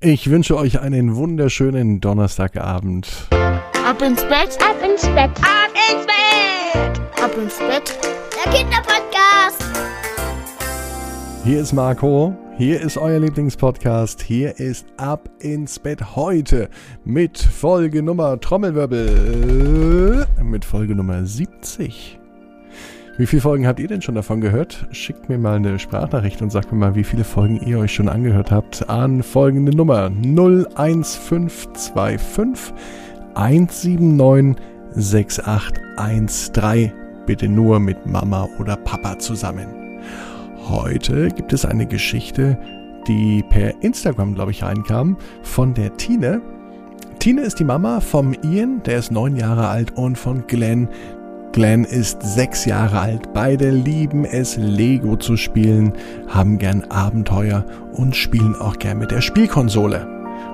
Ich wünsche euch einen wunderschönen Donnerstagabend. Ab ins Bett, ab ins Bett, ab ins Bett, ab ins Bett. Der Kinderpodcast. Hier ist Marco. Hier ist euer Lieblingspodcast, hier ist Ab ins Bett heute mit Folgenummer Trommelwirbel, mit Folgenummer 70. Wie viele Folgen habt ihr denn schon davon gehört? Schickt mir mal eine Sprachnachricht und sagt mir mal, wie viele Folgen ihr euch schon angehört habt an folgende Nummer 01525 179 6813. Bitte nur mit Mama oder Papa zusammen. Heute gibt es eine Geschichte, die per Instagram, glaube ich, reinkam, von der Tine. Tine ist die Mama vom Ian, der ist 9 Jahre alt, und von Glenn. Glenn ist 6 Jahre alt. Beide lieben es, Lego zu spielen, haben gern Abenteuer und spielen auch gern mit der Spielkonsole.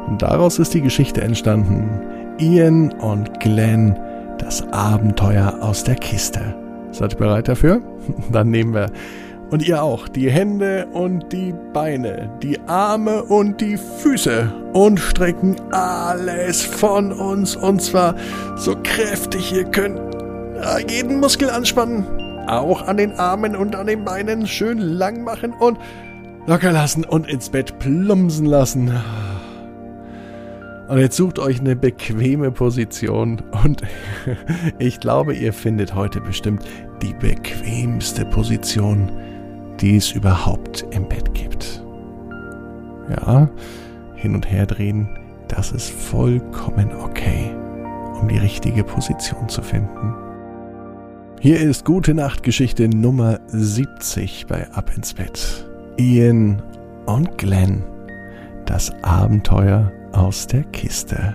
Und daraus ist die Geschichte entstanden. Ian und Glenn, das Abenteuer aus der Kiste. Seid ihr bereit dafür? Dann nehmen wir... Und ihr auch, die Hände und die Beine, die Arme und die Füße und strecken alles von uns, und zwar so kräftig ihr könnt. Jeden Muskel anspannen, auch an den Armen und an den Beinen, schön lang machen und locker lassen und ins Bett plumpsen lassen. Und jetzt sucht euch eine bequeme Position und ich glaube, ihr findet heute bestimmt die bequemste Position, die es überhaupt im Bett gibt. Ja, hin und her drehen, das ist vollkommen okay, um die richtige Position zu finden. Hier ist Gute Nacht Geschichte Nummer 70 bei Ab ins Bett. Ian und Glenn, das Abenteuer aus der Kiste.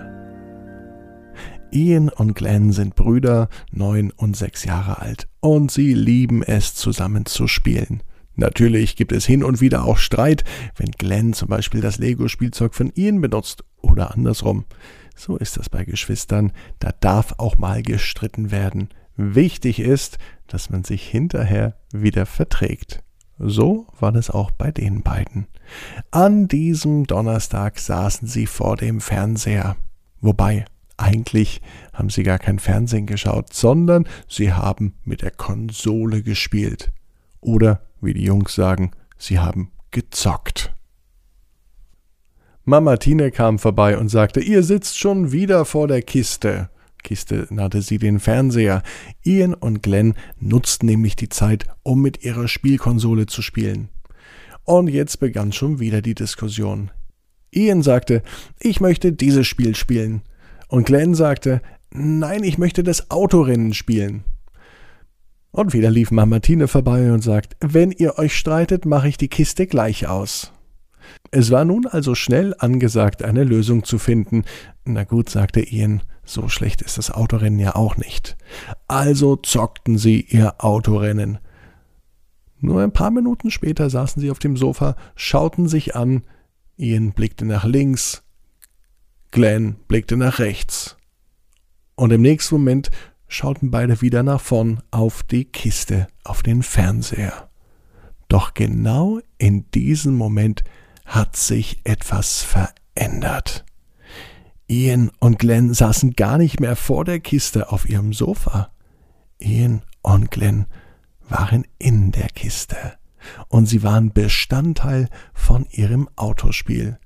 Ian und Glenn sind Brüder, 9 und 6 Jahre alt, und sie lieben es, zusammen zu spielen. Natürlich gibt es hin und wieder auch Streit, wenn Glenn zum Beispiel das Lego-Spielzeug von Ian benutzt oder andersrum. So ist das bei Geschwistern, da darf auch mal gestritten werden. Wichtig ist, dass man sich hinterher wieder verträgt. So war das auch bei den beiden. An diesem Donnerstag saßen sie vor dem Fernseher, wobei... Eigentlich haben sie gar kein Fernsehen geschaut, sondern sie haben mit der Konsole gespielt. Oder, wie die Jungs sagen, sie haben gezockt. Mama Tine kam vorbei und sagte, ihr sitzt schon wieder vor der Kiste. Kiste nannte sie den Fernseher. Ian und Glenn nutzten nämlich die Zeit, um mit ihrer Spielkonsole zu spielen. Und jetzt begann schon wieder die Diskussion. Ian sagte, ich möchte dieses Spiel spielen. Und Glenn sagte, nein, ich möchte das Autorennen spielen. Und wieder lief Mama Tine vorbei und sagt, wenn ihr euch streitet, mache ich die Kiste gleich aus. Es war nun also schnell angesagt, eine Lösung zu finden. Na gut, sagte Ian, so schlecht ist das Autorennen ja auch nicht. Also zockten sie ihr Autorennen. Nur ein paar Minuten später saßen sie auf dem Sofa, schauten sich an. Ian blickte nach links, Glenn blickte nach rechts. Und im nächsten Moment schauten beide wieder nach vorn auf die Kiste, auf den Fernseher. Doch genau in diesem Moment hat sich etwas verändert. Ian und Glenn saßen gar nicht mehr vor der Kiste auf ihrem Sofa. Ian und Glenn waren in der Kiste. Und sie waren Bestandteil von ihrem Autospiel.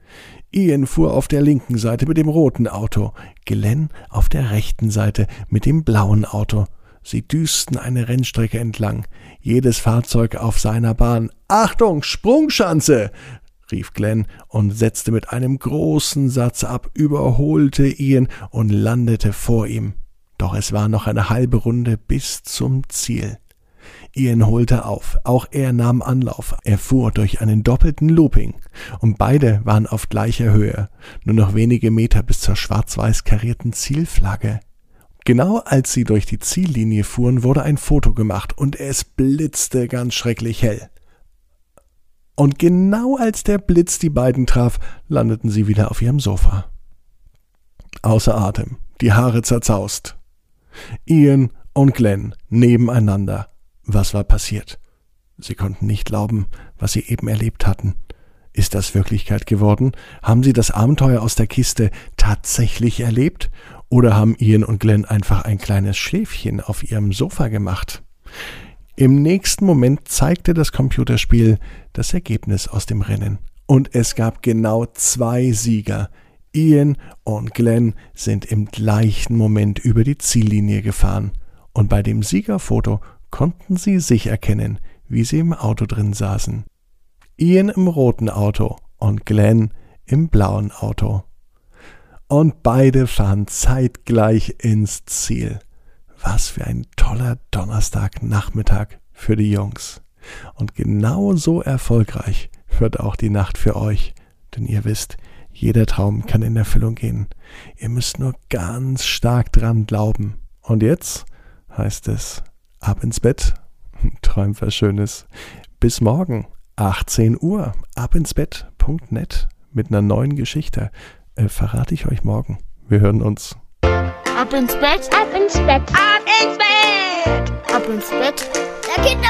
Ian fuhr auf der linken Seite mit dem roten Auto, Glenn auf der rechten Seite mit dem blauen Auto. Sie düsten eine Rennstrecke entlang, jedes Fahrzeug auf seiner Bahn. »Achtung, Sprungschanze!« rief Glenn und setzte mit einem großen Satz ab, überholte Ian und landete vor ihm. Doch es war noch eine halbe Runde bis zum Ziel. Ian holte auf, auch er nahm Anlauf, er fuhr durch einen doppelten Looping und beide waren auf gleicher Höhe, nur noch wenige Meter bis zur schwarz-weiß karierten Zielflagge. Genau als sie durch die Ziellinie fuhren, wurde ein Foto gemacht und es blitzte ganz schrecklich hell. Und genau als der Blitz die beiden traf, landeten sie wieder auf ihrem Sofa. Außer Atem, die Haare zerzaust. Ian und Glenn nebeneinander. Was war passiert? Sie konnten nicht glauben, was sie eben erlebt hatten. Ist das Wirklichkeit geworden? Haben Sie das Abenteuer aus der Kiste tatsächlich erlebt? Oder haben Ian und Glenn einfach ein kleines Schläfchen auf ihrem Sofa gemacht? Im nächsten Moment zeigte das Computerspiel das Ergebnis aus dem Rennen. Und es gab genau 2 Sieger. Ian und Glenn sind im gleichen Moment über die Ziellinie gefahren. Und bei dem Siegerfoto konnten sie sich erkennen, wie sie im Auto drin saßen. Ian im roten Auto und Glenn im blauen Auto. Und beide fahren zeitgleich ins Ziel. Was für ein toller Donnerstagnachmittag für die Jungs. Und genauso erfolgreich wird auch die Nacht für euch. Denn ihr wisst, jeder Traum kann in Erfüllung gehen. Ihr müsst nur ganz stark dran glauben. Und jetzt heißt es ab ins Bett. Träumt was Schönes. Bis morgen, 18 Uhr, abinsbett.net mit einer neuen Geschichte. Verrate ich euch morgen. Wir hören uns. Ab ins Bett. Ab ins Bett. Ab ins Bett. Ab ins Bett. Ab ins Bett. Der Kinder.